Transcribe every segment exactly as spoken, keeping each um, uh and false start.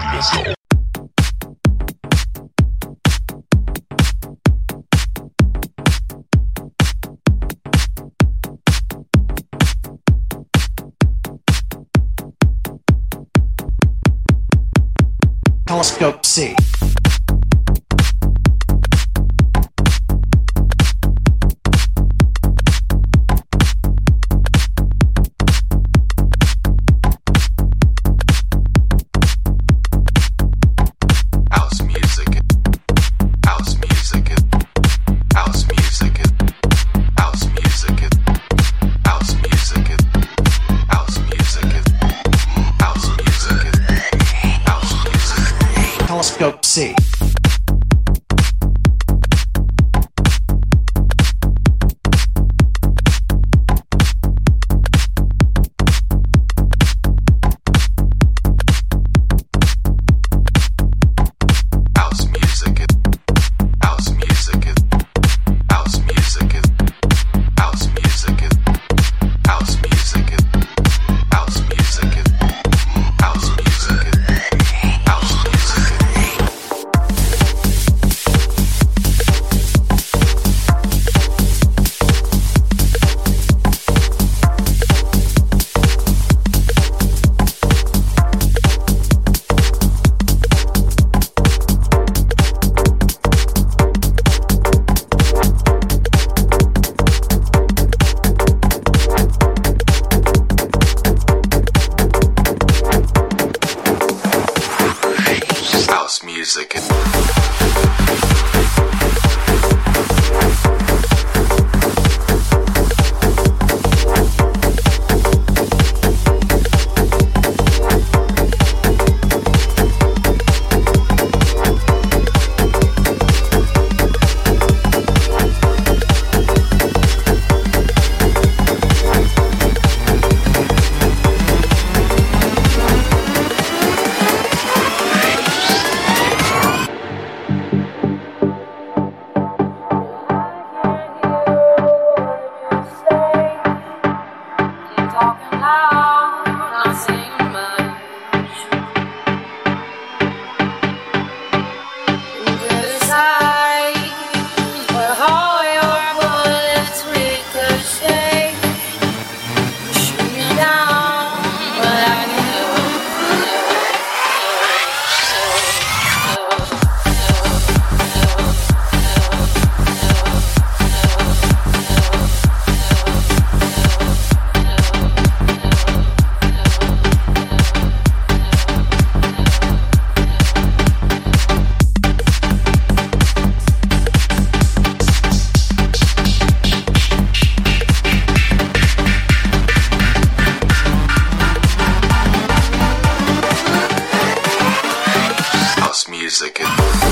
Dinosaur. Telescope C. Telescope C. Music. Music.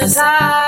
Inside.